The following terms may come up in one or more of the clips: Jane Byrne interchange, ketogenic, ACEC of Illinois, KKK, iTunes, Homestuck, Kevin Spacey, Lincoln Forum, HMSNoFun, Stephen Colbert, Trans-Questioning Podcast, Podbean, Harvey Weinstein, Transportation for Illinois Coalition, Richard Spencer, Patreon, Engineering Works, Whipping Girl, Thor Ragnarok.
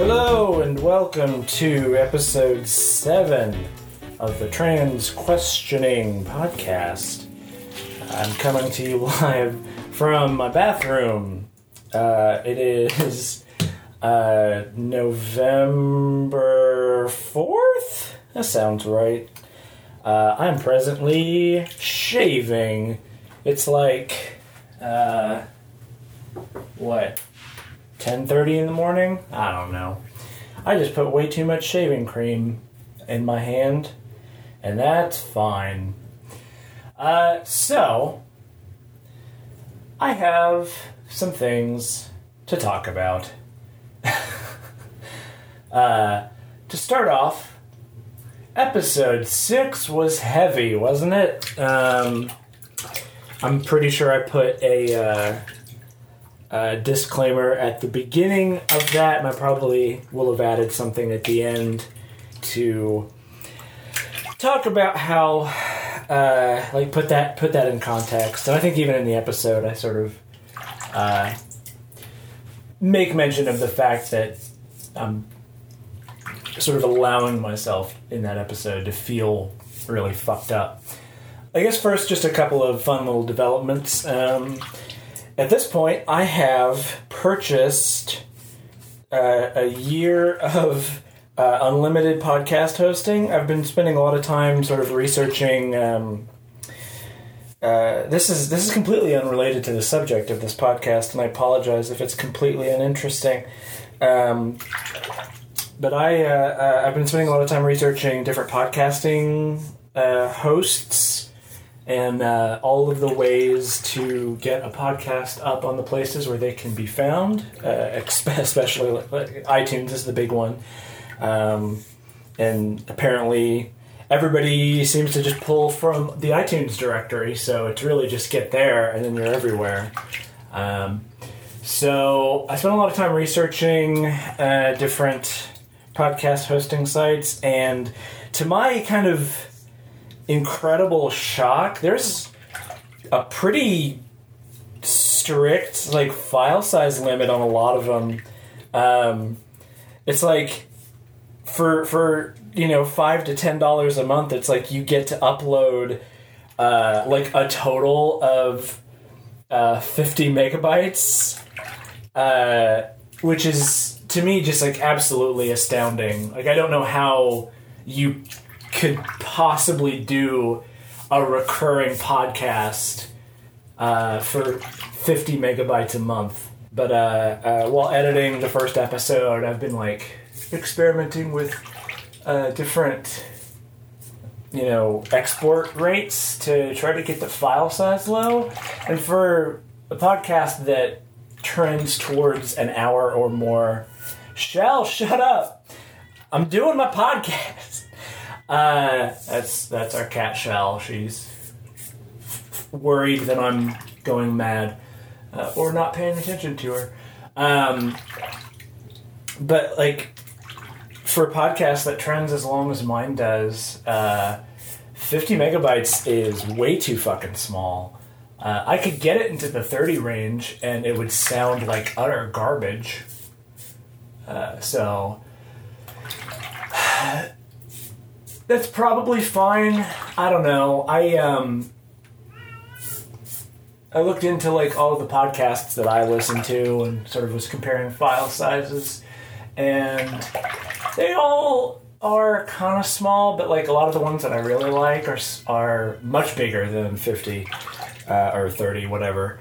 Hello and welcome to episode 7 of the Trans-Questioning Podcast. I'm coming to you live from my bathroom. It is November 4th? That sounds right. I'm presently shaving. It's like, 10:30 in the morning? I don't know. I just put way too much shaving cream in my hand, and that's fine. So, I have some things to talk about. To start off, episode 6 was heavy, wasn't it? I'm pretty sure I put a disclaimer at the beginning of that, and I probably will have added something at the end to talk about how, put that in context. And I think even in the episode, I sort of make mention of the fact that I'm sort of allowing myself in that episode to feel really fucked up. I guess first, just a couple of fun little developments. At this point, I have purchased a year of unlimited podcast hosting. I've been spending a lot of time sort of researching. This is completely unrelated to the subject of this podcast, and I apologize if it's completely uninteresting. But I've been spending a lot of time researching different podcasting hosts. And all of the ways to get a podcast up on the places where they can be found, especially iTunes is the big one. And apparently everybody seems to just pull from the iTunes directory, so it's really just get there and then you're everywhere. So I spent a lot of time researching different podcast hosting sites, and to my kind of incredible shock, there's a pretty strict file size limit on a lot of them. It's like for $5 to $10 a month, it's like you get to upload a total of 50 megabytes, which is to me just absolutely astounding. I don't know how you could possibly do a recurring podcast for 50 megabytes a month. But while editing the first episode, I've been experimenting with different export rates to try to get the file size low. And for a podcast that trends towards an hour or more, Shell, shut up! I'm doing my podcast! That's our cat Shell. She's worried that I'm going mad or not paying attention to her. But for podcasts that trends as long as mine does, 50 megabytes is way too fucking small. I could get it into the 30 range and it would sound like utter garbage. So that's probably fine. I don't know. I looked into all the podcasts that I listen to and sort of was comparing file sizes, and they all are kind of small, but a lot of the ones that I really like are much bigger than 50 or 30, whatever.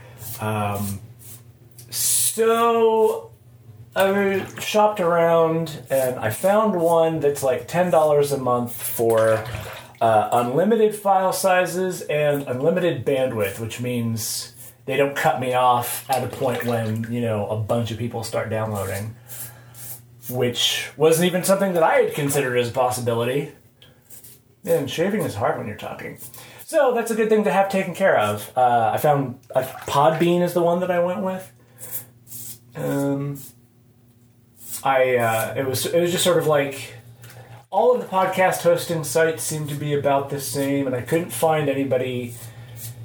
So I shopped around, and I found one that's $10 a month for unlimited file sizes and unlimited bandwidth, which means they don't cut me off at a point when, a bunch of people start downloading, which wasn't even something that I had considered as a possibility. And shaving is hard when you're talking. So that's a good thing to have taken care of. I found Podbean is the one that I went with. It was just sort of all of the podcast hosting sites seemed to be about the same, and I couldn't find anybody,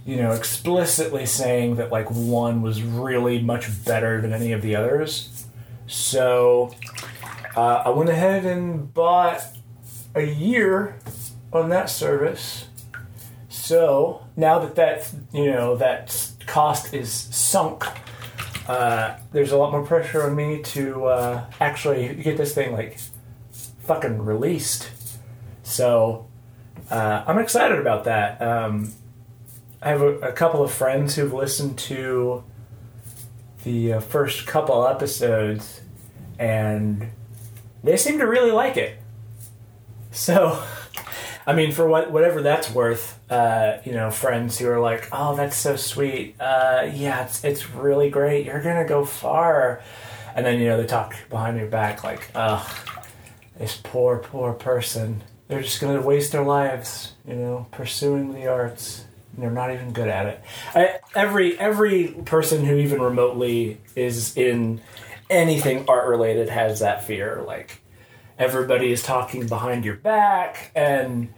explicitly saying that one was really much better than any of the others. So I went ahead and bought a year on that service. So now that cost is sunk, there's a lot more pressure on me to actually get this thing fucking released. So I'm excited about that. I have a couple of friends who've listened to the first couple episodes, and they seem to really like it. So, I mean, for whatever that's worth, friends who are like, "Oh, that's so sweet. Yeah, it's really great. You're gonna go far," and then they talk behind your back like, "Ugh, this poor person. They're just gonna waste their lives, pursuing the arts." They're not even good at it. Every person who even remotely is in anything art-related has that fear. Everybody is talking behind your back and,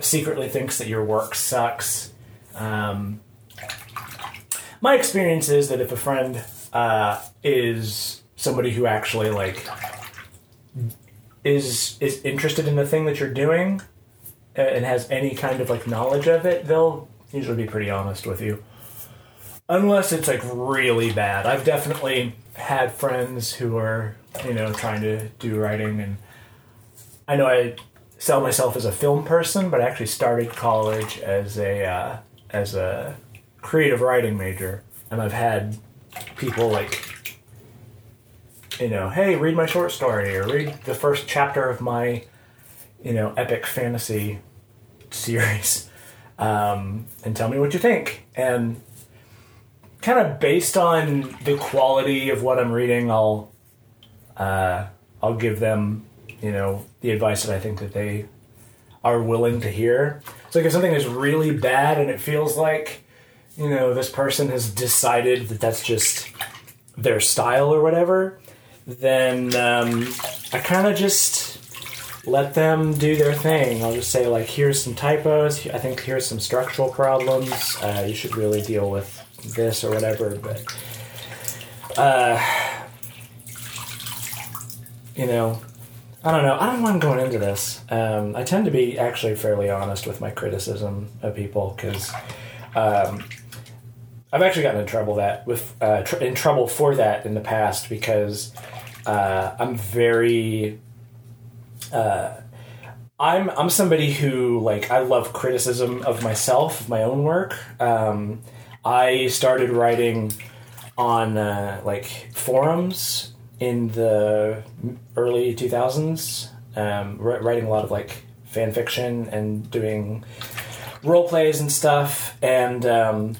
secretly thinks that your work sucks. My experience is that if a friend is somebody who actually, is interested in the thing that you're doing and has any kind of knowledge of it, they'll usually be pretty honest with you. Unless it's really bad. I've definitely had friends who are, trying to do writing, and I know I sell myself as a film person, but I actually started college as a creative writing major, and I've had people hey, read my short story or read the first chapter of my epic fantasy series, and tell me what you think. And kind of based on the quality of what I'm reading, I'll give them, the advice that I think that they are willing to hear. It's if something is really bad and it feels this person has decided that that's just their style or whatever, then I kind of just let them do their thing. I'll just say, here's some typos. I think here's some structural problems. You should really deal with this or whatever. But, I don't know. I don't know why I'm going into this. I tend to be actually fairly honest with my criticism of people because I've actually gotten in trouble for that in the past because I'm very... I'm somebody who I love criticism of myself, my own work. I started writing on forums in the early 2000s, writing a lot of fan fiction and doing role plays and stuff, and I'm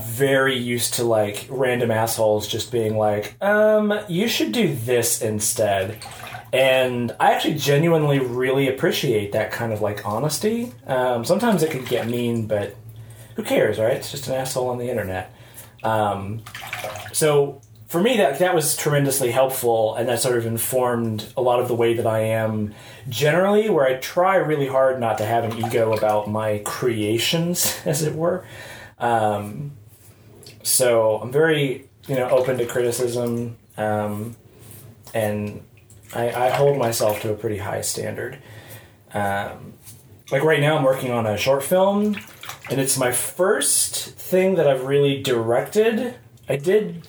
very used to random assholes just being you should do this instead. And I actually genuinely really appreciate that kind of honesty. Sometimes it can get mean, but who cares, right? It's just an asshole on the internet. So for me, that was tremendously helpful, and that sort of informed a lot of the way that I am generally, where I try really hard not to have an ego about my creations, as it were. So I'm very, open to criticism, and I hold myself to a pretty high standard. Right now I'm working on a short film, and it's my first thing that I've really directed. I did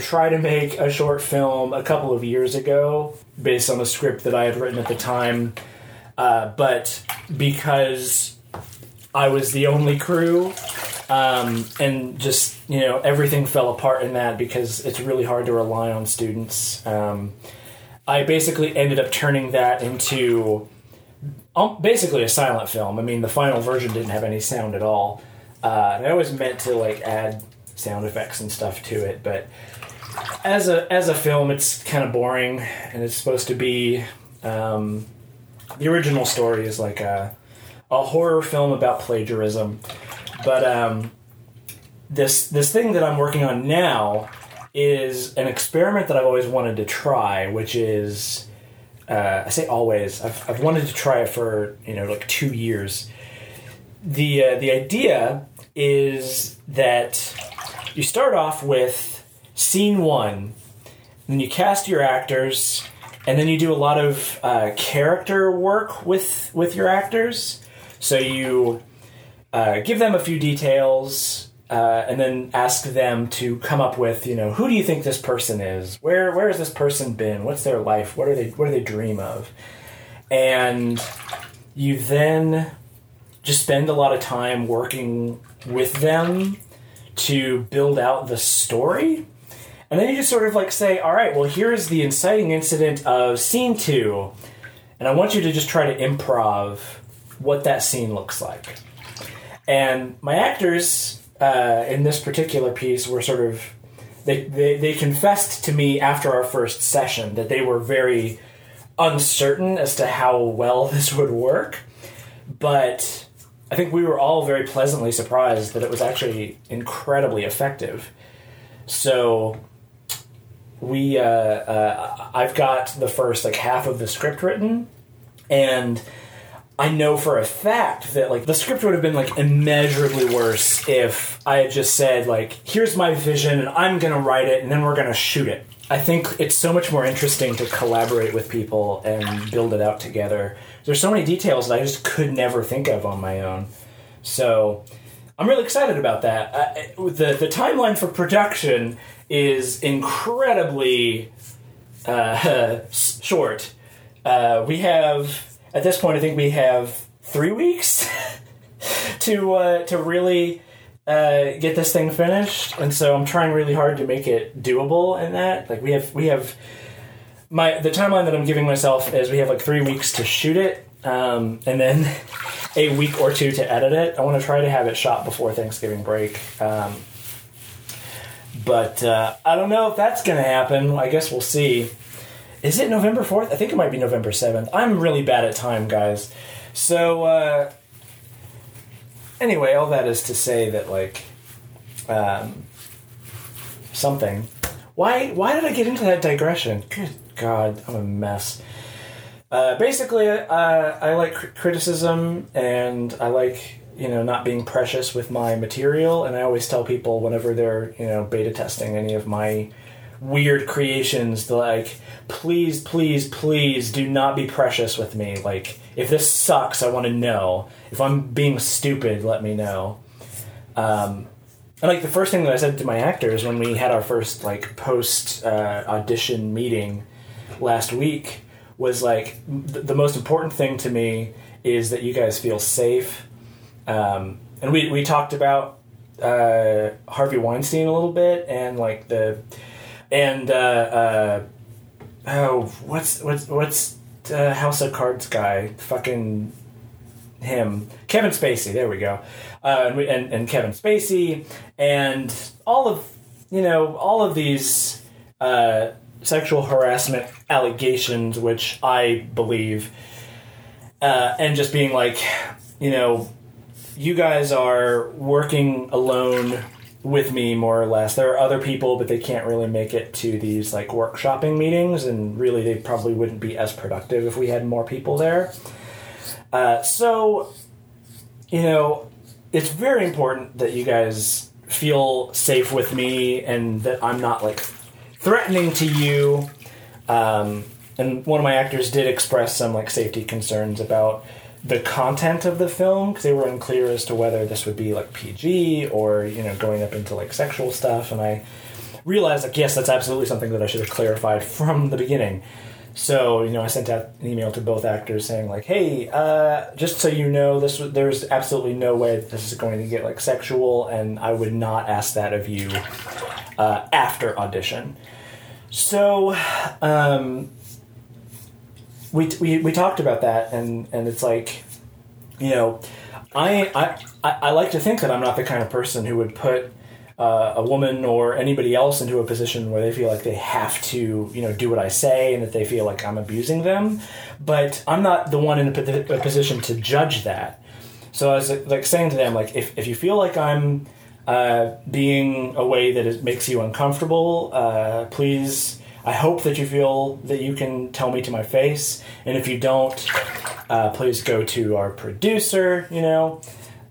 try to make a short film a couple of years ago based on a script that I had written at the time, but because I was the only crew, and just, everything fell apart in that because it's really hard to rely on students. I basically ended up turning that into basically a silent film. I mean, the final version didn't have any sound at all. And I was meant to, add sound effects and stuff to it, but as a film, it's kind of boring, and it's supposed to be... the original story is a horror film about plagiarism, but this thing that I'm working on now is an experiment that I've always wanted to try, which is I say always. I've wanted to try it for 2 years. The idea is that you start off with scene 1, Then you cast your actors, and then you do a lot of character work with your actors. So you give them a few details, and then ask them to come up with, you know, who do you think this person is? Where has this person been? What's their life? What do they dream of? And you then just spend a lot of time working with them to build out the story. And then you just sort of like say, all right, well, here's the inciting incident of scene 2. And I want you to just try to improv what that scene looks like. And my actors in this particular piece were sort of... They confessed to me after our first session that they were very uncertain as to how well this would work. But I think we were all very pleasantly surprised that it was actually incredibly effective. So... I've got the first like half of the script written, and I know for a fact that like the script would have been like immeasurably worse if I had just said like, here's my vision and I'm going to write it and then we're going to shoot it. I think it's so much more interesting to collaborate with people and build it out together. There's so many details that I just could never think of on my own. So I'm really excited about that. The timeline for production is incredibly short. We have, at this point, I think we have 3 weeks to really get this thing finished, and so I'm trying really hard to make it doable in that. Like we have the timeline that I'm giving myself is we have like 3 weeks to shoot it, and then a week or two to edit it. I want to try to have it shot before Thanksgiving break. But I don't know if that's going to happen. I guess we'll see. Is it November 4th? I think it might be November 7th. I'm really bad at time, guys. So, anyway, all that is to say that, like, something. Why did I get into that digression? Good God, I'm a mess. Basically, I like criticism, and I like... not being precious with my material. And I always tell people whenever they're, beta testing any of my weird creations, like, please, please, please do not be precious with me. Like, if this sucks, I want to know. If I'm being stupid, let me know. And, like, the first thing that I said to my actors when we had our first, like, post-audition meeting last week was, like, the most important thing to me is that you guys feel safe. And we talked about Harvey Weinstein a little bit, and like what's House of Cards guy, fucking him, Kevin Spacey. There we go. And Kevin Spacey and all of these sexual harassment allegations, which I believe, and just being like, you guys are working alone with me, more or less. There are other people, but they can't really make it to these, like, workshopping meetings, and really they probably wouldn't be as productive if we had more people there. So, it's very important that you guys feel safe with me and that I'm not, like, threatening to you. And one of my actors did express some, like, safety concerns about the content of the film, because they were unclear as to whether this would be like PG or, going up into like sexual stuff. And I realized, like, yes, that's absolutely something that I should have clarified from the beginning. So, I sent out an email to both actors saying like, hey, just so you know, there's absolutely no way that this is going to get like sexual. And I would not ask that of you, after audition. So, We talked about that, and it's like, I like to think that I'm not the kind of person who would put a woman or anybody else into a position where they feel like they have to, do what I say and that they feel like I'm abusing them. But I'm not the one in a position to judge that. So I was like saying to them, like, if you feel like I'm being a way that it makes you uncomfortable, please... I hope that you feel that you can tell me to my face. And if you don't, please go to our producer,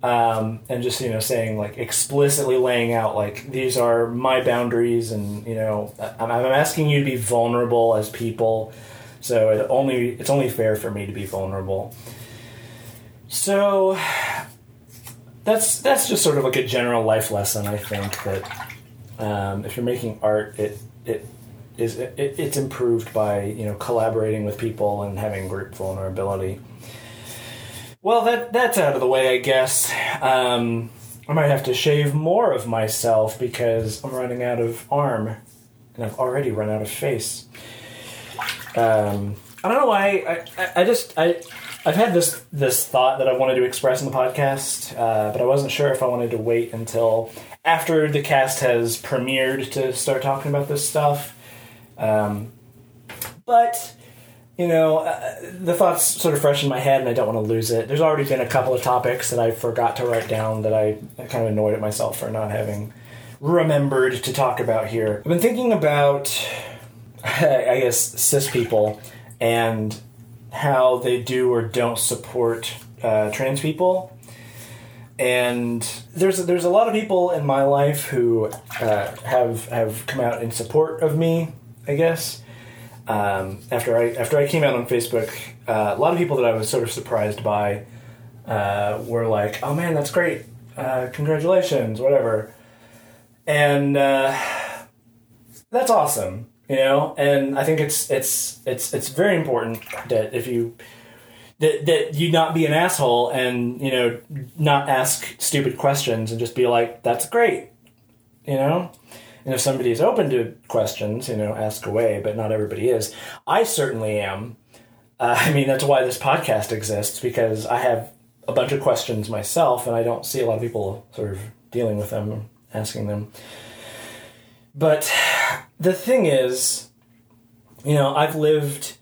And just, you know, saying, like, explicitly laying out, like, these are my boundaries, and, you know, I'm asking you to be vulnerable as people, so it's only fair for me to be vulnerable. So that's just sort of like a general life lesson, I think, that if you're making art, it's improved by, you know, collaborating with people and having group vulnerability. Well, that's out of the way, I guess. I might have to shave more of myself because I'm running out of arm, and I've already run out of face. I don't know why. I've had this thought that I wanted to express in the podcast, but I wasn't sure if I wanted to wait until after the cast has premiered to start talking about this stuff. But, you know, the thought's sort of fresh in my head, and I don't want to lose it. There's already been a couple of topics that I forgot to write down that I kind of annoyed at myself for not having remembered to talk about here. I've been thinking about, I guess, cis people and how they do or don't support trans people. And there's a lot of people in my life who have come out in support of me, I guess. After I came out on Facebook, a lot of people that I was sort of surprised by were like, "Oh man, that's great! Congratulations, whatever," and that's awesome. You know, and I think it's very important that you not be an asshole and, you know, not ask stupid questions and just be like, that's great, you know? And if somebody is open to questions, you know, ask away, but not everybody is. I certainly am. I mean, that's why this podcast exists, because I have a bunch of questions myself and I don't see a lot of people sort of dealing with them, asking them. But the thing is, you know, I've lived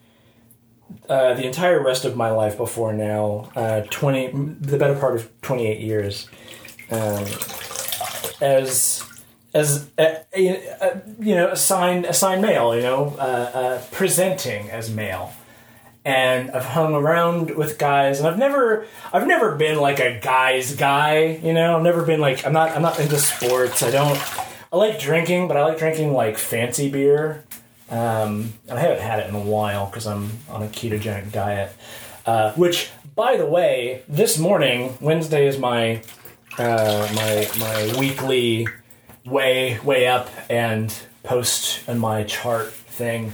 the entire rest of my life before now, the better part of 28 years, as assigned male, you know, presenting as male. And I've hung around with guys, and I've never been like a guy's guy, you know. I've never been like, I'm not into sports. I like drinking, but I like drinking, like, fancy beer. And I haven't had it in a while because I'm on a ketogenic diet. Which, by the way, this morning, Wednesday is my my weekly way up and post in my chart thing.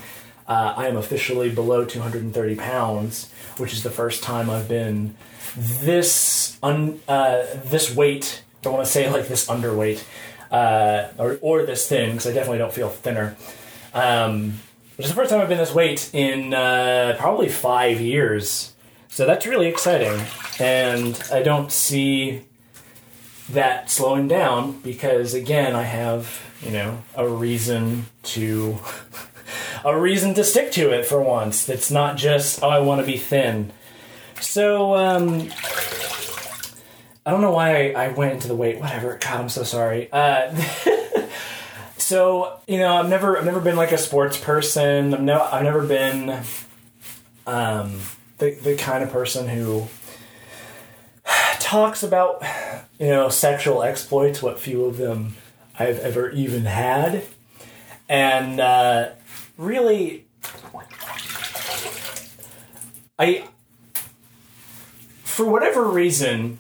I am officially below 230 pounds, which is the first time I've been this weight. I don't want to say, like, this underweight. Or this thin, because I definitely don't feel thinner. Which is the first time I've been this weight in probably 5 years. So that's really exciting. And I don't see that slowing down because, again, I have, you know, a reason to stick to it for once. It's not just, oh, I want to be thin. So, I don't know why I went into the weight. Whatever. God, I'm so sorry. So, you know, I've never been like a sports person. I've never been the kind of person who talks about, you know, sexual exploits. What few of them I've ever even had, and really, I, for whatever reason.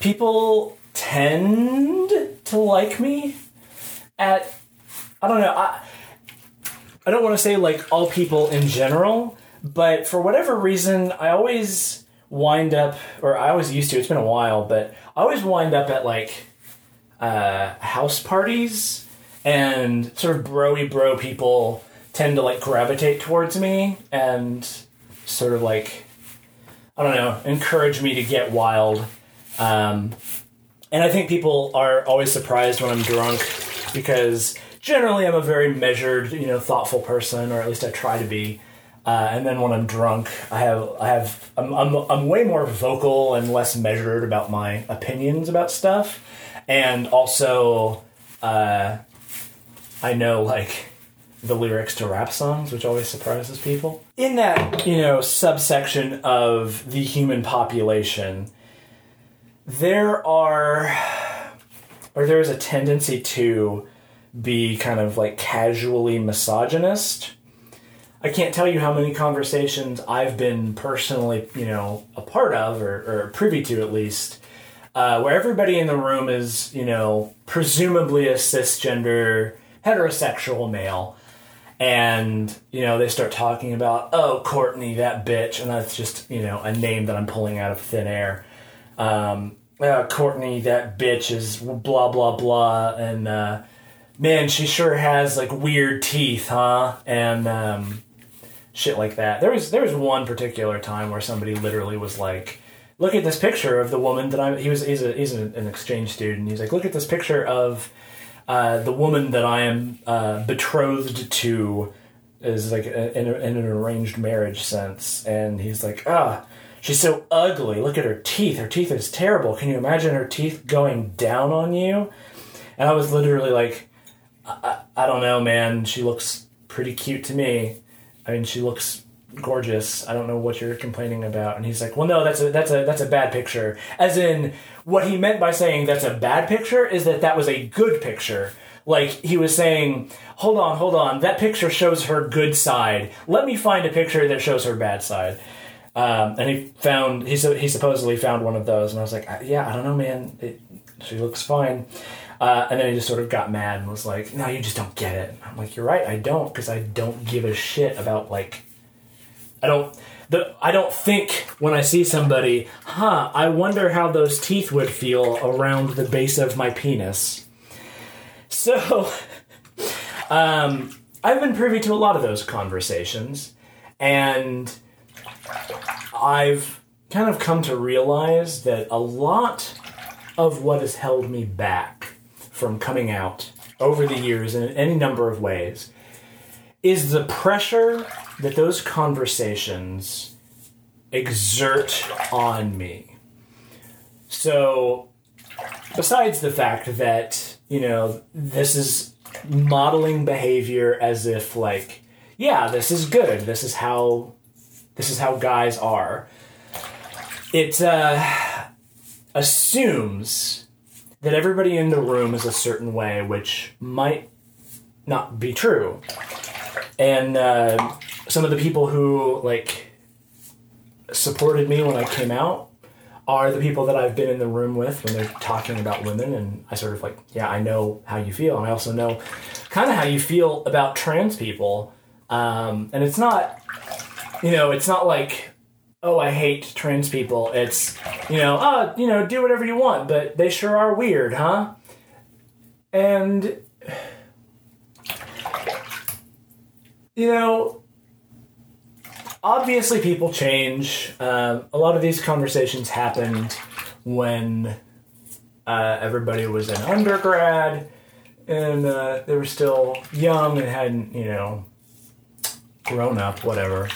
People tend to like me at, I don't know, I don't want to say like all people in general, but for whatever reason, I always wind up, or I always used to, it's been a while, but I always wind up at like, house parties, and sort of bro-y bro people tend to like gravitate towards me and sort of like, I don't know, encourage me to get wild. And I think people are always surprised when I'm drunk because generally I'm a very measured, you know, thoughtful person, or at least I try to be. And then when I'm drunk, I'm way more vocal and less measured about my opinions about stuff. And also, I know, like, the lyrics to rap songs, which always surprises people. In that, you know, subsection of the human population, there is a tendency to be kind of like casually misogynist. I can't tell you how many conversations I've been personally, you know, a part of or privy to at least, where everybody in the room is, you know, presumably a cisgender, heterosexual male. And, you know, they start talking about, oh, Courtney, that bitch. And that's just, you know, a name that I'm pulling out of thin air. Courtney, that bitch is blah, blah, blah. And, man, she sure has like weird teeth, huh? And, shit like that. There was one particular time where somebody literally was like, "Look at this picture of the woman that I'm." He's an exchange student. He's like, "Look at this picture of the woman that I am betrothed to," is like in an arranged marriage sense. And he's like, "Ah, she's so ugly. Look at her teeth. Her teeth is terrible. Can you imagine her teeth going down on you?" And I was literally like, "I don't know, man. She looks pretty cute to me. I mean, she looks gorgeous. I don't know what you're complaining about." And he's like, "Well, no, that's a bad picture." As in, what he meant by saying that's a bad picture is that was a good picture. Like, he was saying, hold on, that picture shows her good side. Let me find a picture that shows her bad side. And he supposedly found one of those. And I was like, "Yeah, I don't know, man. She looks fine." And then he just sort of got mad and was like, "No, you just don't get it." I'm like, "You're right, I don't, because I don't give a shit about, like... I don't think when I see somebody, huh, I wonder how those teeth would feel around the base of my penis." So, I've been privy to a lot of those conversations, and I've kind of come to realize that a lot of what has held me back from coming out over the years in any number of ways is the pressure that those conversations exert on me. So, besides the fact that, you know, this is modeling behavior as if, like, yeah, this is good, this is how guys are, it assumes that everybody in the room is a certain way, which might not be true. And some of the people who, like, supported me when I came out are the people that I've been in the room with when they're talking about women. And I sort of like, yeah, I know how you feel. And I also know kind of how you feel about trans people. And it's not, you know, it's not like, oh, I hate trans people. It's, you know, oh, you know, do whatever you want, but they sure are weird, huh? And, you know, obviously people change. A lot of these conversations happened when everybody was an undergrad and they were still young and hadn't, you know, grown up, whatever.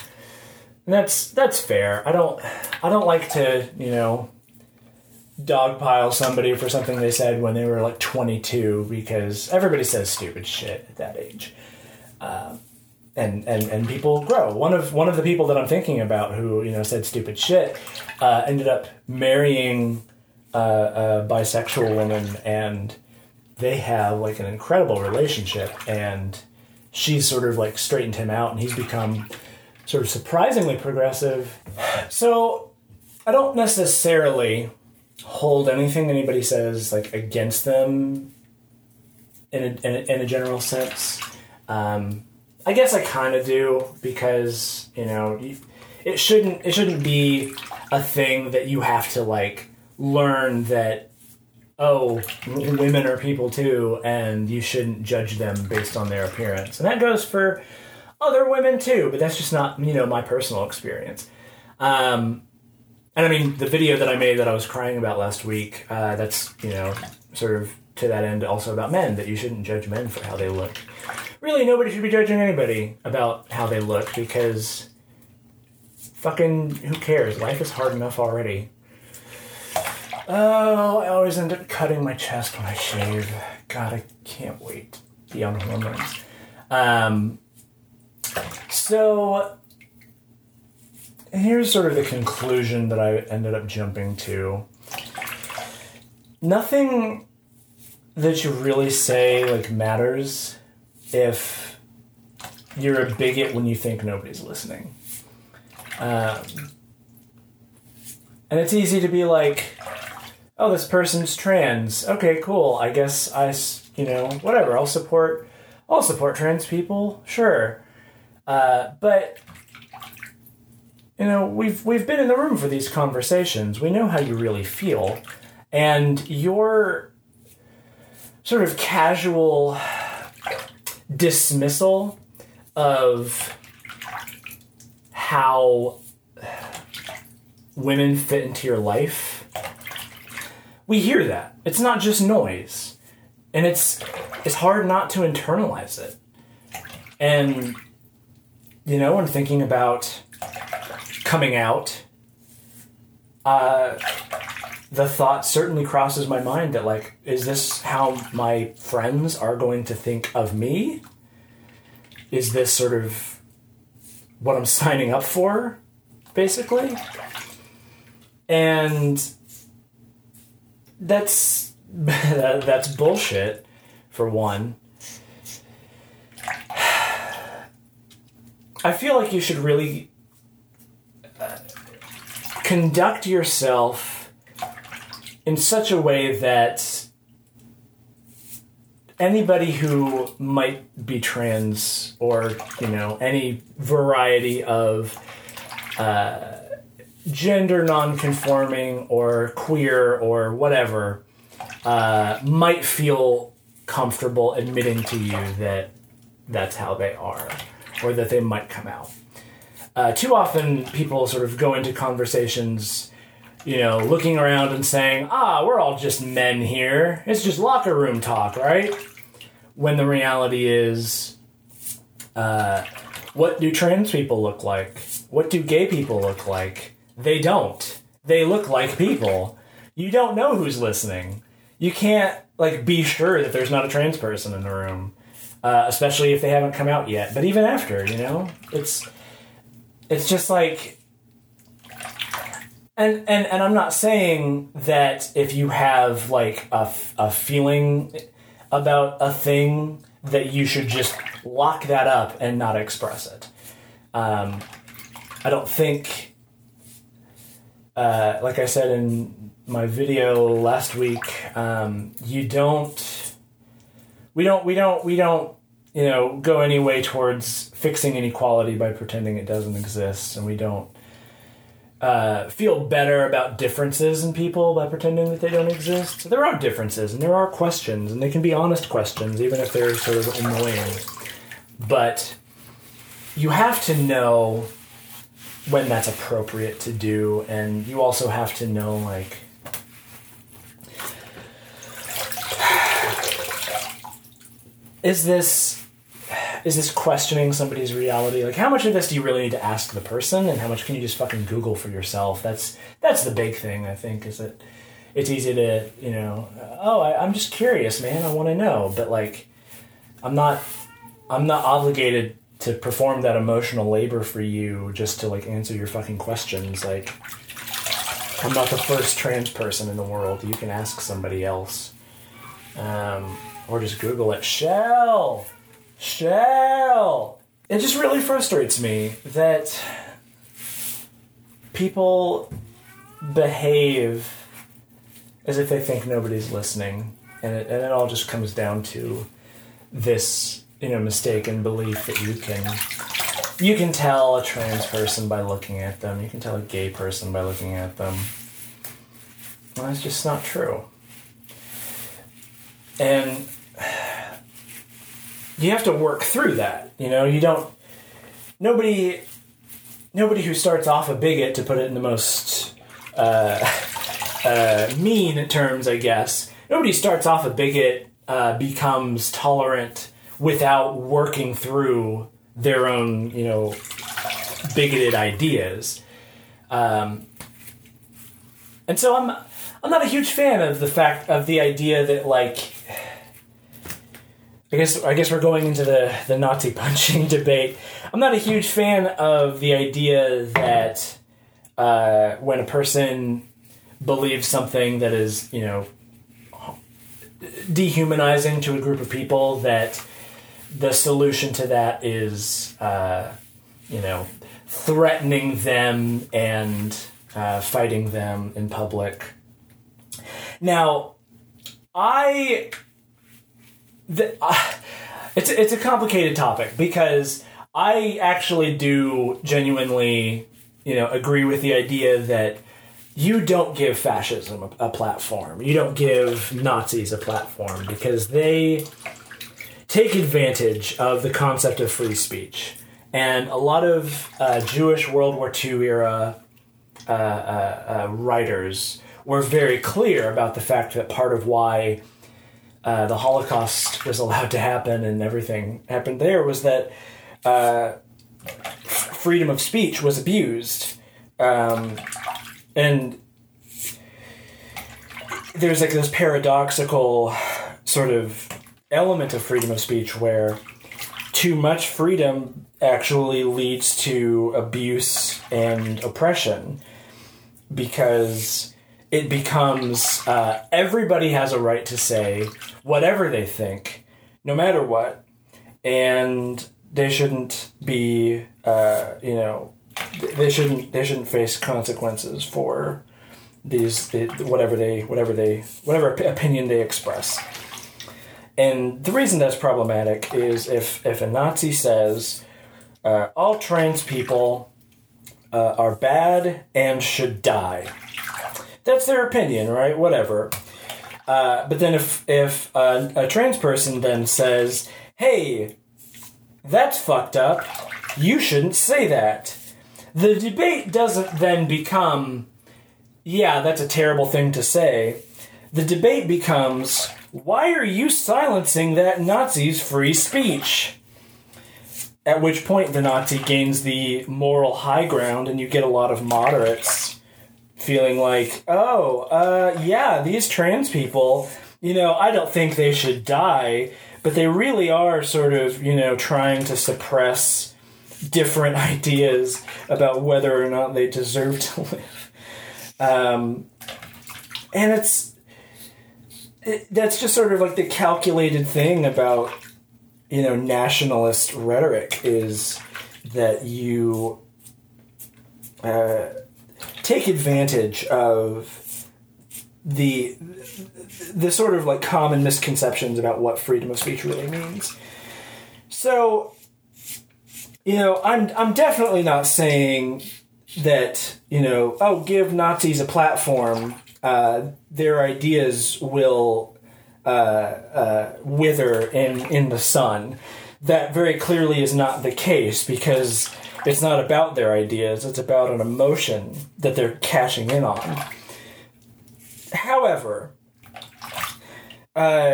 And that's fair. I don't like to, you know, dogpile somebody for something they said when they were like 22, because everybody says stupid shit at that age, and people grow. One of the people that I'm thinking about who, you know, said stupid shit ended up marrying a bisexual woman, and they have like an incredible relationship. And she's sort of like straightened him out, and he's become sort of surprisingly progressive. So I don't necessarily hold anything anybody says like against them in a general sense. I guess I kind of do, because, you know, it shouldn't be a thing that you have to like learn that, oh, women are people too, and you shouldn't judge them based on their appearance. And that goes for other women too, but that's just not, you know, my personal experience. And I mean, the video that I made that I was crying about last week, that's, you know, sort of to that end also about men, that you shouldn't judge men for how they look. Really, nobody should be judging anybody about how they look, because fucking who cares? Life is hard enough already. Oh, I always end up cutting my chest when I shave. God, I can't wait. The young hormones. So here's sort of the conclusion that I ended up jumping to. Nothing that you really say, like, matters if you're a bigot when you think nobody's listening. And it's easy to be like, oh, this person's trans. Okay, cool. I guess whatever. I'll support trans people. Sure. But, we've been in the room for these conversations. We know how you really feel. And your sort of casual dismissal of how women fit into your life, we hear that. It's not just noise. And it's hard not to internalize it. And, when thinking about coming out, the thought certainly crosses my mind that, like, is this how my friends are going to think of me? Is this sort of what I'm signing up for, basically? And that's bullshit, for one. I feel like you should really conduct yourself in such a way that anybody who might be trans or, any variety of gender nonconforming or queer or whatever might feel comfortable admitting to you that that's how they are or that they might come out. Too often people sort of go into conversations looking around and saying, we're all just men here. It's just locker room talk, right? When the reality is, what do trans people look like? What do gay people look like? They don't. They look like people. You don't know who's listening. You can't, be sure that there's not a trans person in the room, especially if they haven't come out yet. But even after, it's just like... And I'm not saying that if you have, a feeling about a thing that you should just lock that up and not express it. I don't think, like I said in my video last week, we don't go any way towards fixing inequality by pretending it doesn't exist, and we don't feel better about differences in people by pretending that they don't exist. So there are differences, and there are questions, and they can be honest questions, even if they're sort of annoying. But you have to know when that's appropriate to do, and you also have to know, is this questioning somebody's reality? How much of this do you really need to ask the person, and how much can you just fucking Google for yourself? That's the big thing, I think, is that it's easy to, I'm just curious, man, I want to know. But, I'm not obligated to perform that emotional labor for you just to, answer your fucking questions. I'm not the first trans person in the world. You can ask somebody else. Or just Google it. Shell! It just really frustrates me that people behave as if they think nobody's listening, and it all just comes down to this, mistaken belief that you can tell a trans person by looking at them, you can tell a gay person by looking at them. Well, that's just not true. And you have to work through that, nobody who starts off a bigot, to put it in the most mean terms, I guess, nobody starts off a bigot becomes tolerant without working through their own, bigoted ideas. And so I'm not a huge fan of the idea that I guess we're going into the Nazi punching debate. I'm not a huge fan of the idea that when a person believes something that is, you know, dehumanizing to a group of people, that the solution to that is, you know, threatening them and fighting them in public. Now, it's a complicated topic because I actually do genuinely, you know, agree with the idea that you don't give fascism a platform. You don't give Nazis a platform because they take advantage of the concept of free speech. And a lot of Jewish World War II era writers were very clear about the fact that part of why the Holocaust was allowed to happen and everything happened there was that freedom of speech was abused. And there's like this paradoxical sort of element of freedom of speech where too much freedom actually leads to abuse and oppression because it becomes everybody has a right to say whatever they think, no matter what, and they shouldn't be, you know, They shouldn't face consequences for whatever opinion they express. And the reason that's problematic is if a Nazi says all trans people are bad and should die, that's their opinion, right? Whatever. But then if a trans person then says, "Hey, that's fucked up. You shouldn't say that." The debate doesn't then become, yeah, that's a terrible thing to say. The debate becomes, why are you silencing that Nazi's free speech? At which point the Nazi gains the moral high ground and you get a lot of moderates feeling like, oh, yeah, these trans people, you know, I don't think they should die, but they really are sort of, you know, trying to suppress different ideas about whether or not they deserve to live. And that's just sort of like the calculated thing about, you know, nationalist rhetoric is that you take advantage of the sort of like common misconceptions about what freedom of speech really means. So, you know, I'm definitely not saying that, you know, oh, give Nazis a platform. Their ideas will wither in the sun. That very clearly is not the case because it's not about their ideas. It's about an emotion that they're cashing in on. However, I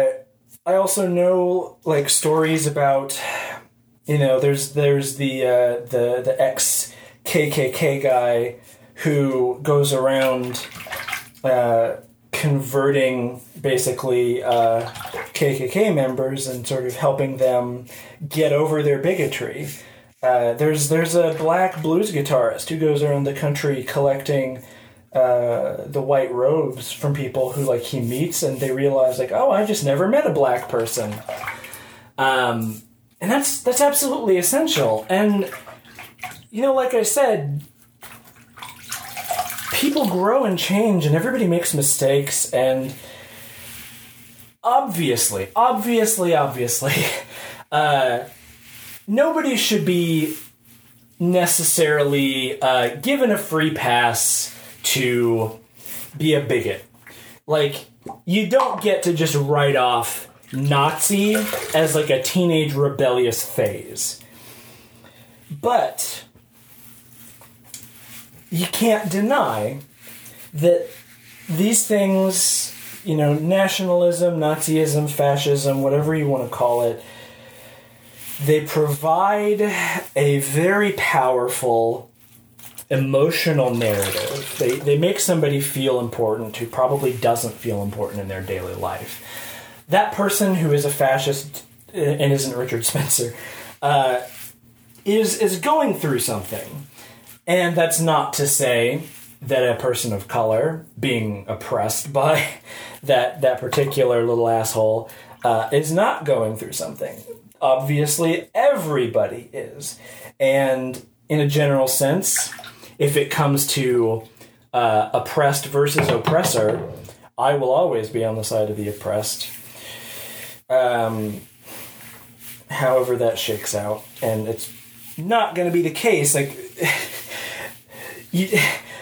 also know, like, stories about, you know, there's the ex-KKK guy who goes around converting basically KKK members and sort of helping them get over their bigotry. There's a black blues guitarist who goes around the country collecting the white robes from people who, like, he meets, and they realize, like, oh, I just never met a black person. And that's absolutely essential. And, you know, like I said, people grow and change and everybody makes mistakes. And obviously, nobody should be necessarily given a free pass to be a bigot. Like, you don't get to just write off Nazi as like a teenage rebellious phase. But you can't deny that these things, you know, nationalism, Nazism, fascism, whatever you want to call it, they provide a very powerful emotional narrative. They make somebody feel important who probably doesn't feel important in their daily life. That person who is a fascist and isn't Richard Spencer, is going through something. And that's not to say that a person of color being oppressed by that particular little asshole is not going through something. Obviously, everybody is. And in a general sense, if it comes to oppressed versus oppressor, I will always be on the side of the oppressed. However that shakes out. And it's not going to be the case. Like,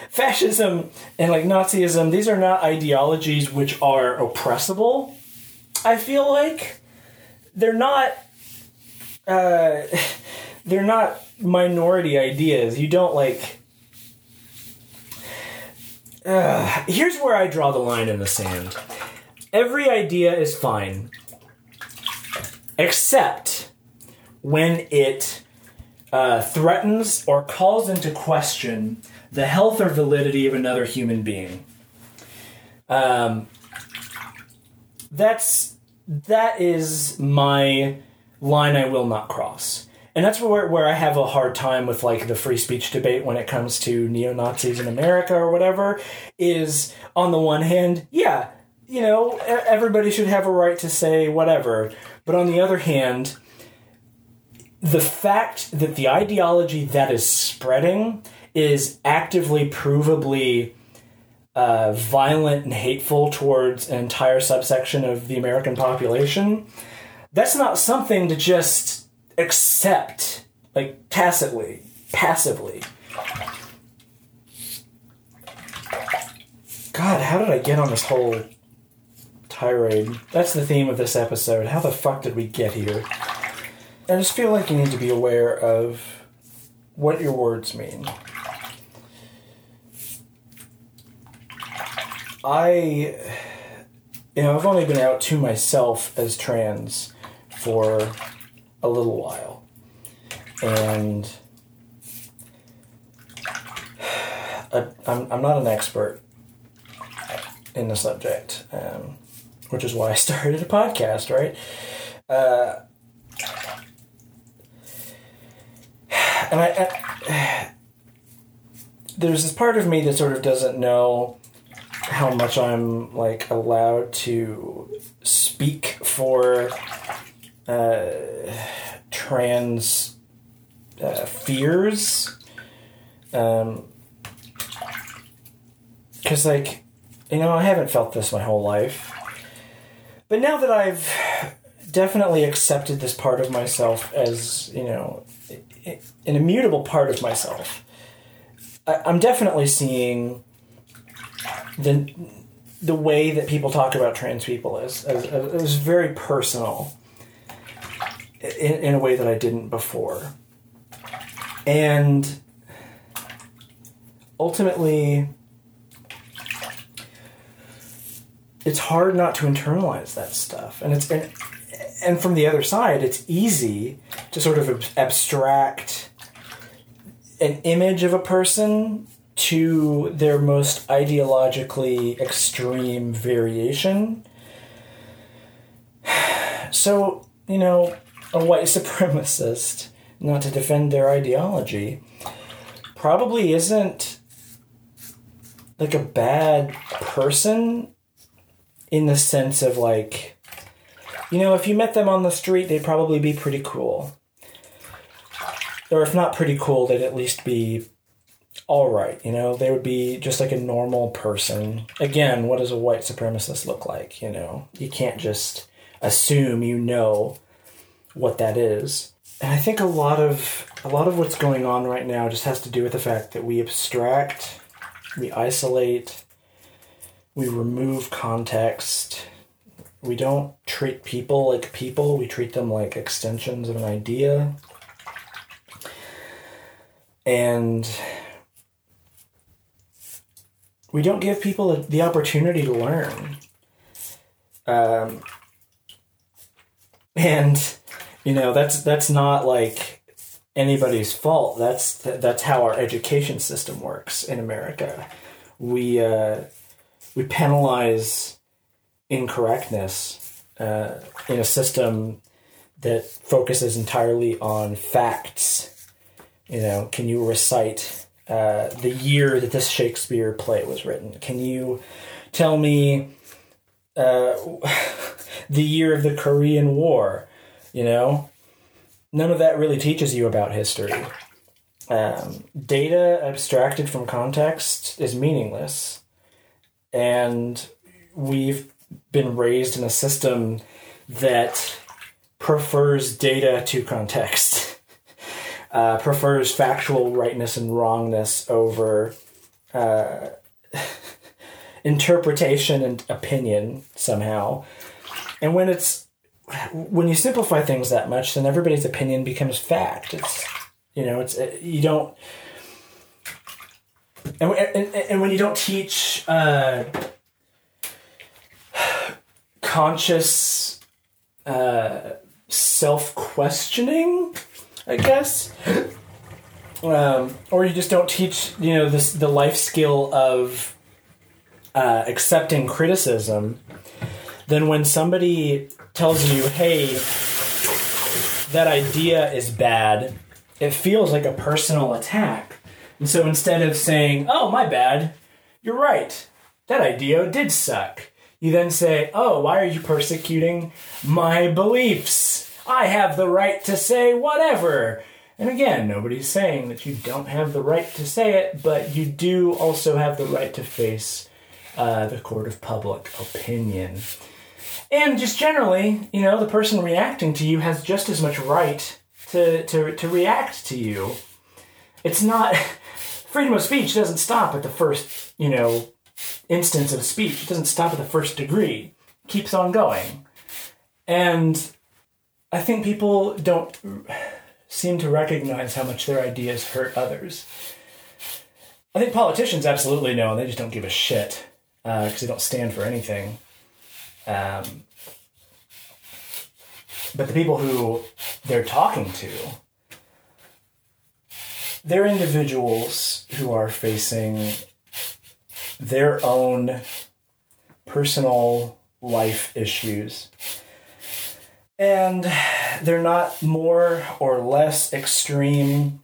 fascism and like Nazism, these are not ideologies which are oppressible, I feel like. They're not minority ideas. You don't like... here's where I draw the line in the sand. Every idea is fine, except when it threatens or calls into question the health or validity of another human being. That is my line I will not cross. And that's where I have a hard time with like the free speech debate when it comes to neo-Nazis in America or whatever, is on the one hand, yeah, you know, everybody should have a right to say whatever. But on the other hand, the fact that the ideology that is spreading is actively, provably violent and hateful towards an entire subsection of the American population, that's not something to just... accept, like, tacitly, passively. God, how did I get on this whole tirade? That's the theme of this episode. How the fuck did we get here? I just feel like you need to be aware of what your words mean. I've only been out to myself as trans for... a little while. And I'm not an expert in the subject, which is why I started a podcast, right? And there's this part of me that sort of doesn't know how much I'm like allowed to speak for trans fears, because like, you know, I haven't felt this my whole life, but now that I've definitely accepted this part of myself as, you know, an immutable part of myself, I'm definitely seeing the way that people talk about trans people as very personal. In a way that I didn't before. And ultimately, it's hard not to internalize that stuff. And and from the other side, it's easy to sort of abstract an image of a person to their most ideologically extreme variation. So, you know... a white supremacist, not to defend their ideology, probably isn't like a bad person in the sense of like, you know, if you met them on the street, they'd probably be pretty cool. Or if not pretty cool, they'd at least be all right. You know, they would be just like a normal person. Again, what does a white supremacist look like? You know, you can't just assume you know what that is. And I think a lot of what's going on right now just has to do with the fact that we abstract, we isolate, we remove context. We don't treat people like people. We treat them like extensions of an idea. And we don't give people the opportunity to learn. And... you know, that's not like anybody's fault. That's how our education system works in America. We penalize incorrectness in a system that focuses entirely on facts. You know, can you recite the year that this Shakespeare play was written? Can you tell me the year of the Korean War? You know, none of that really teaches you about history. Data abstracted from context is meaningless. And we've been raised in a system that prefers data to context, prefers factual rightness and wrongness over interpretation and opinion somehow. And when you simplify things that much, then everybody's opinion becomes fact. And when you don't teach conscious self-questioning, I guess, or you just don't teach, the life skill of accepting criticism, then when somebody tells you, hey, that idea is bad, it feels like a personal attack. And so instead of saying, oh, my bad, you're right, that idea did suck, you then say, oh, why are you persecuting my beliefs? I have the right to say whatever. And again, nobody's saying that you don't have the right to say it, but you do also have the right to face the court of public opinion. And just generally, the person reacting to you has just as much right to react to you. It's not... Freedom of speech doesn't stop at the first, instance of speech. It doesn't stop at the first degree. It keeps on going. And I think people don't seem to recognize how much their ideas hurt others. I think politicians absolutely know, and they just don't give a shit because they don't stand for anything. But the people who they're talking to, they're individuals who are facing their own personal life issues. And they're not more or less extreme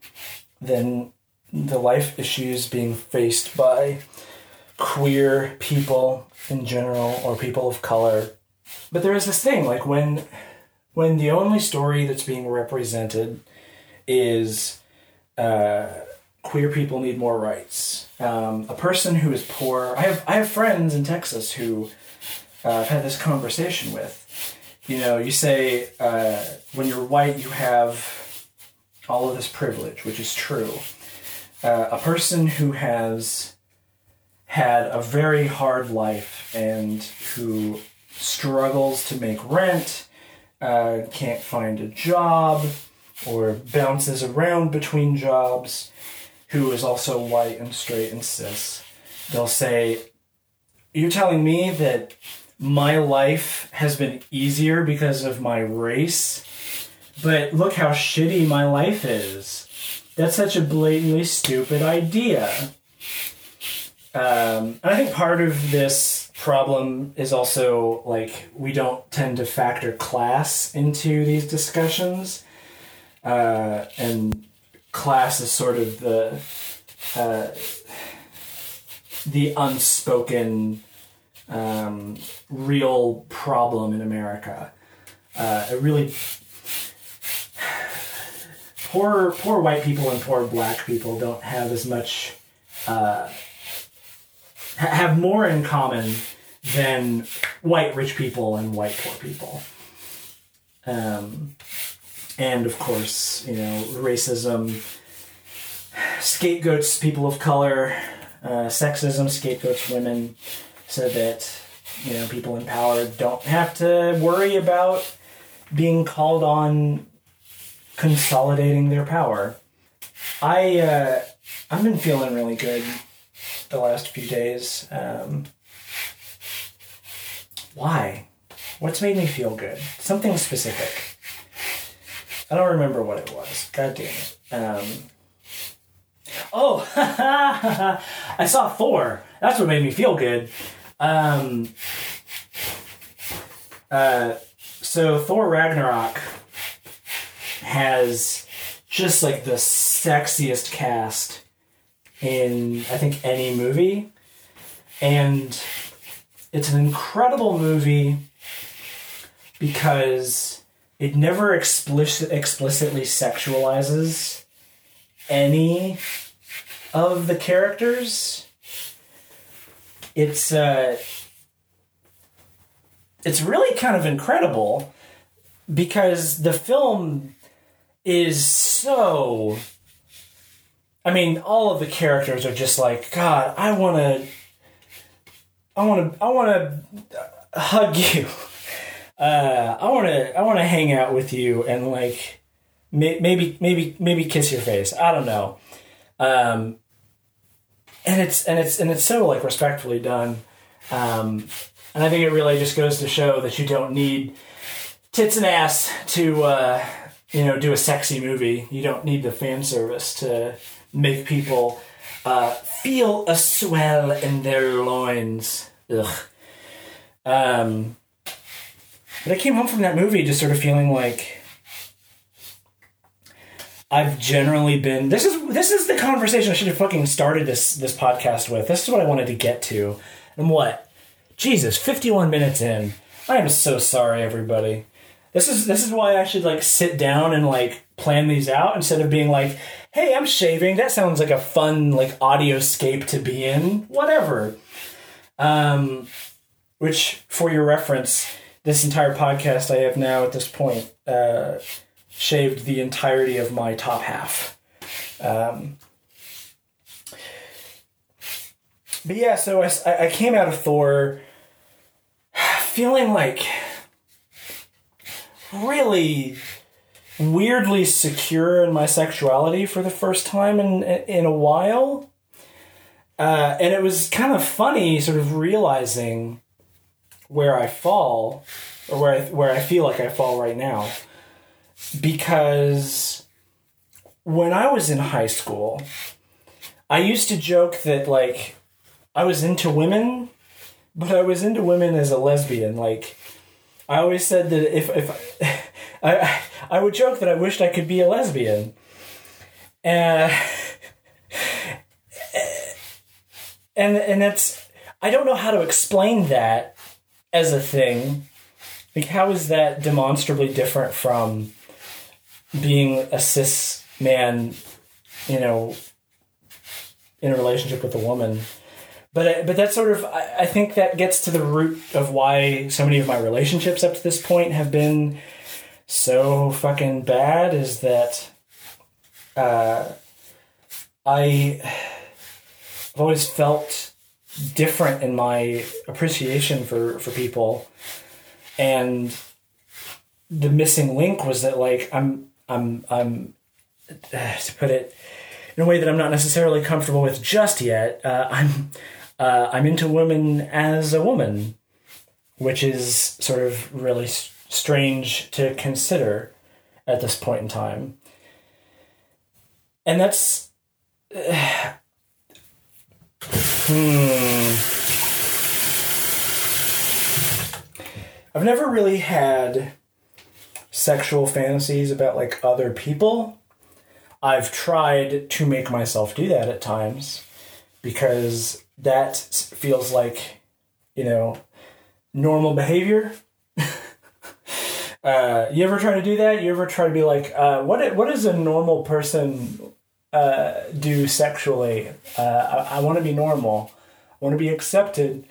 than the life issues being faced by queer people in general or people of color. But there is this thing, like when the only story that's being represented is queer people need more rights. A person who is poor... I have friends in Texas who I've had this conversation with. You say when you're white, you have all of this privilege, which is true. A person who has had a very hard life and who struggles to make rent, can't find a job, or bounces around between jobs, who is also white and straight and cis, they'll say, you're telling me that my life has been easier because of my race, but look how shitty my life is. That's such a blatantly stupid idea. And I think part of this problem is also, we don't tend to factor class into these discussions. And class is sort of the unspoken real problem in America. Poor white people and poor black people don't have as much have more in common than white rich people and white poor people. And, of course, racism scapegoats people of color, sexism scapegoats women, so that, people in power don't have to worry about being called on consolidating their power. I've been feeling really good the last few days. Why? What's made me feel good? Something specific. I don't remember what it was. God damn it. I saw Thor. That's what made me feel good. So Thor Ragnarok has just like the sexiest cast in, I think, any movie. And it's an incredible movie because it never explicitly sexualizes any of the characters. It's really kind of incredible because the film is so... I mean, all of the characters are just like, God, I want to hug you. I want to hang out with you and like maybe kiss your face. I don't know. And it's so like respectfully done. And I think it really just goes to show that you don't need tits and ass to do a sexy movie. You don't need the fan service to make people feel a swell in their loins. Ugh. But I came home from that movie just sort of feeling like I've generally been... This is the conversation I should have fucking started this podcast with. This is what I wanted to get to. And what? Jesus, 51 minutes in. I am so sorry, everybody. This is why I should like sit down and like plan these out instead of being like, hey, I'm shaving. That sounds like a fun like audioscape to be in. Whatever. Which, for your reference, this entire podcast I have now at this point shaved the entirety of my top half. But yeah, so I came out of Thor feeling like really weirdly secure in my sexuality for the first time in a while. And it was kind of funny sort of realizing where I fall, or where I feel like I fall right now. Because when I was in high school, I used to joke that like I was into women, but I was into women as a lesbian. Like, I always said that if I would joke that I wished I could be a lesbian. And that's... I don't know how to explain that as a thing. Like, how is that demonstrably different from being a cis man, in a relationship with a woman? But that's sort of... I think that gets to the root of why so many of my relationships up to this point have been so fucking bad, is that I've always felt different in my appreciation for people. And the missing link was that like I'm to put it in a way that I'm not necessarily comfortable with just yet. I'm into women as a woman, which is sort of really strange to consider at this point in time. And that's... I've never really had sexual fantasies about like other people. I've tried to make myself do that at times because that feels like, normal behavior. You ever try to do that? You ever try to be like, what does a normal person do sexually? I want to be normal. I want to be accepted.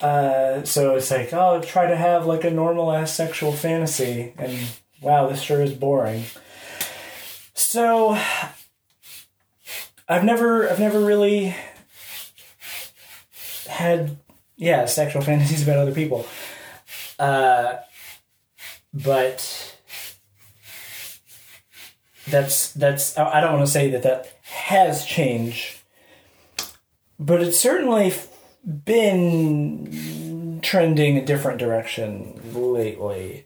So it's like, oh, try to have like a normal-ass sexual fantasy. And wow, this sure is boring. So I've never really had sexual fantasies about other people. But that's I don't want to say that has changed, but it's certainly been trending a different direction lately.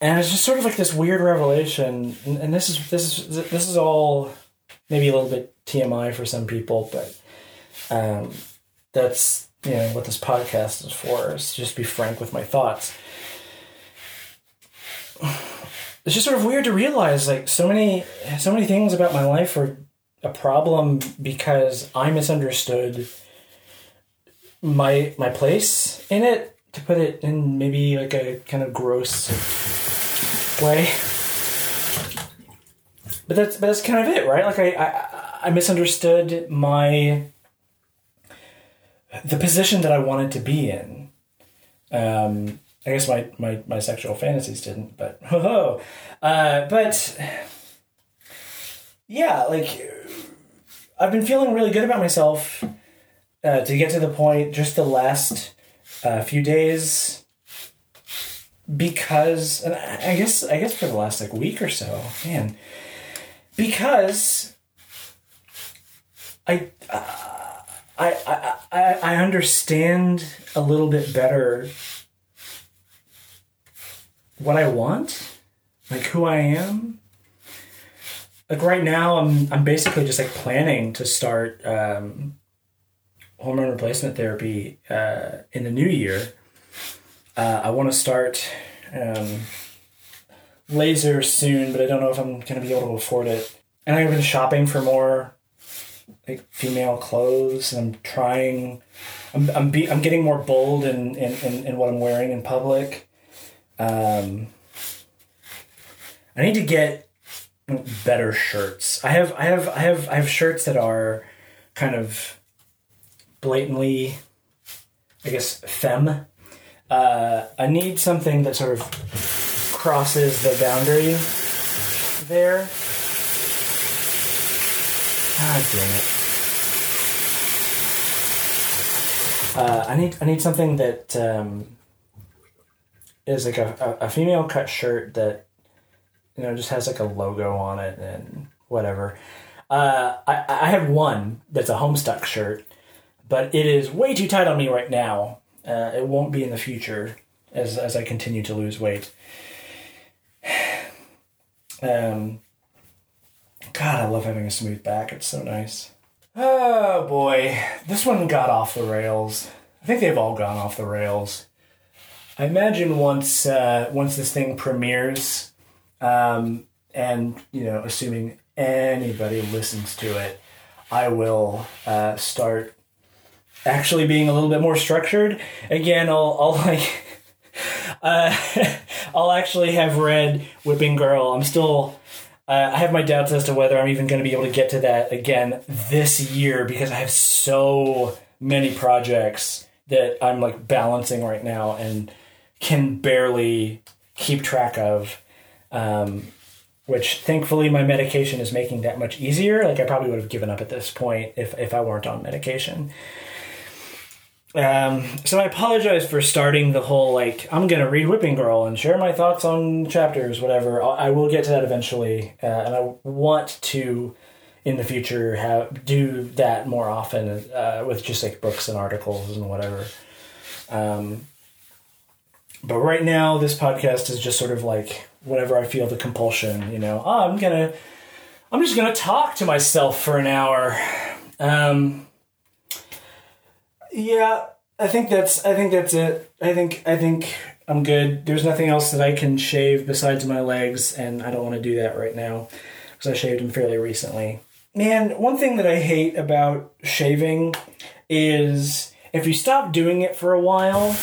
And it's just sort of like this weird revelation, and this is all maybe a little bit TMI for some people, but that's what this podcast is for, is just be frank with my thoughts. it's just sort of weird to realize, like, so many things about my life are a problem because I misunderstood my place in it, to put it in maybe like a kind of gross way. But that's kind of it, right? Like I misunderstood the position that I wanted to be in. I guess my sexual fantasies didn't, but but yeah, like I've been feeling really good about myself to get to the point just the last few days, because, and I guess for the last like week or so, man, because I understand a little bit better what I want, like who I am. Like right now, I'm basically just like planning to start hormone replacement therapy in the new year. I want to start laser soon, but I don't know if I'm going to be able to afford it. And I've been shopping for more like female clothes, and I'm trying. I'm getting more bold in what I'm wearing in public. I need to get better shirts. I have shirts that are kind of blatantly, I guess, femme. I need something that sort of crosses the boundary there. God damn it. I need something that, is like a female cut shirt that, you know, just has like a logo on it and whatever. I have one that's a Homestuck shirt, but it is way too tight on me right now. It won't be in the future as I continue to lose weight. God, I love having a smooth back. It's so nice. Oh boy, this one got off the rails. I think they've all gone off the rails. I imagine once this thing premieres, and, you know, assuming anybody listens to it, I will start actually being a little bit more structured. Again, I'll like I'll actually have read Whipping Girl. I'm still I have my doubts as to whether I'm even going to be able to get to that again this year, because I have so many projects that I'm like balancing right now and can barely keep track of, which thankfully my medication is making that much easier. Like I probably would have given up at this point if I weren't on medication. So I apologize for starting the whole, like, I'm going to read Whipping Girl and share my thoughts on chapters, whatever. I will get to that eventually. And I want to, in the future, do that more often with just like books and articles and whatever. But right now, this podcast is just sort of like whenever I feel the compulsion, you know, I'm just going to talk to myself for an hour. Yeah, I think that's it. I think I'm good. There's nothing else that I can shave besides my legs, and I don't want to do that right now because I shaved them fairly recently. Man, one thing that I hate about shaving is if you stop doing it for a while,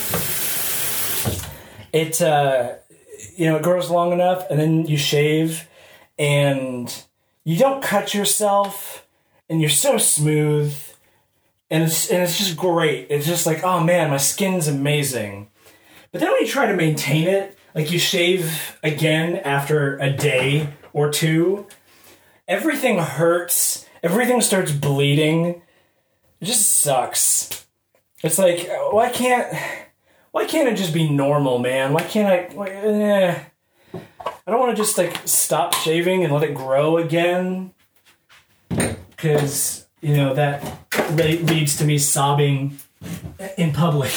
it you know, it grows long enough, and then you shave, and you don't cut yourself, and you're so smooth, and it's just great. It's just like, oh man, my skin's amazing. But then when you try to maintain it, like you shave again after a day or two, everything hurts. Everything starts bleeding. It just sucks. It's like, why can't it just be normal, man? Why can't I? I don't want to just like stop shaving and let it grow again, because, you know, that leads to me sobbing in public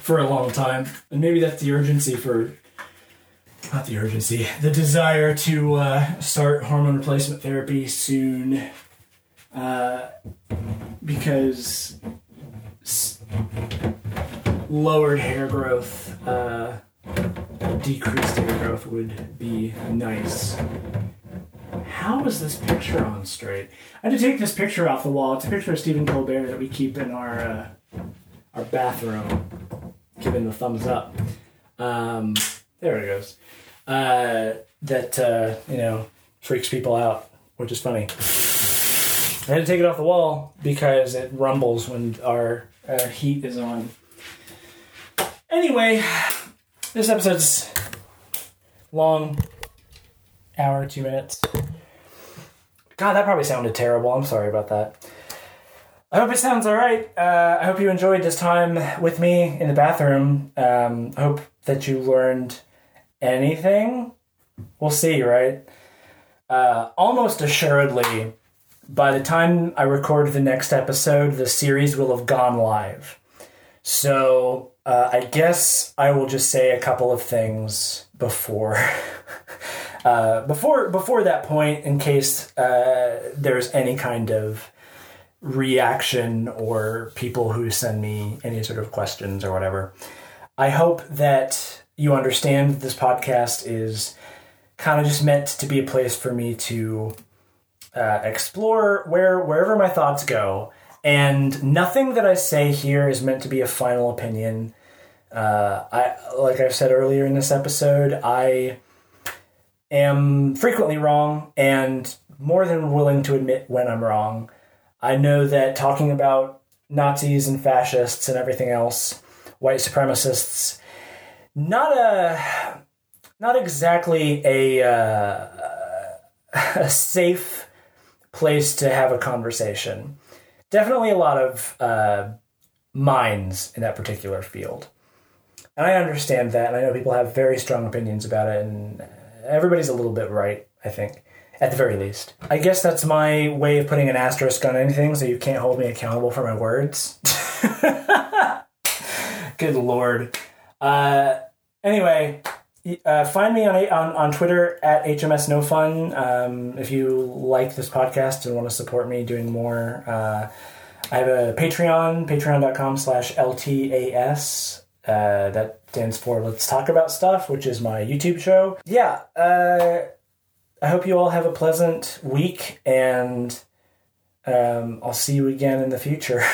for a long time. And maybe that's the urgency for... Not the urgency. The desire to start hormone replacement therapy soon. Because lowered hair growth decreased aircraft would be nice. How is this picture on straight? I had to take this picture off the wall. It's a picture of Stephen Colbert that we keep in our bathroom. Give him the thumbs up. There it goes. Freaks people out, which is funny. I had to take it off the wall because it rumbles when our heat is on. Anyway, this episode's long, hour, 2 minutes. God, that probably sounded terrible. I'm sorry about that. I hope it sounds all right. I hope you enjoyed this time with me in the bathroom. I hope that you learned anything. We'll see, right? Almost assuredly, by the time I record the next episode, the series will have gone live. So I guess I will just say a couple of things before that point, in case there's any kind of reaction or people who send me any sort of questions or whatever. I hope that you understand that this podcast is kind of just meant to be a place for me to explore wherever my thoughts go. And nothing that I say here is meant to be a final opinion. Like I've said earlier in this episode, I am frequently wrong and more than willing to admit when I'm wrong. I know that talking about Nazis and fascists and everything else, white supremacists, not exactly a safe place to have a conversation. Definitely a lot of minds in that particular field. And I understand that, and I know people have very strong opinions about it, and everybody's a little bit right, I think, at the very least. I guess that's my way of putting an asterisk on anything, so you can't hold me accountable for my words. Good Lord. Anyway, find me on Twitter at HMSNoFun. If you like this podcast and want to support me doing more, I have a Patreon, patreon.com/LTAS. That stands for Let's Talk About Stuff, which is my YouTube show. Yeah, I hope you all have a pleasant week, and I'll see you again in the future.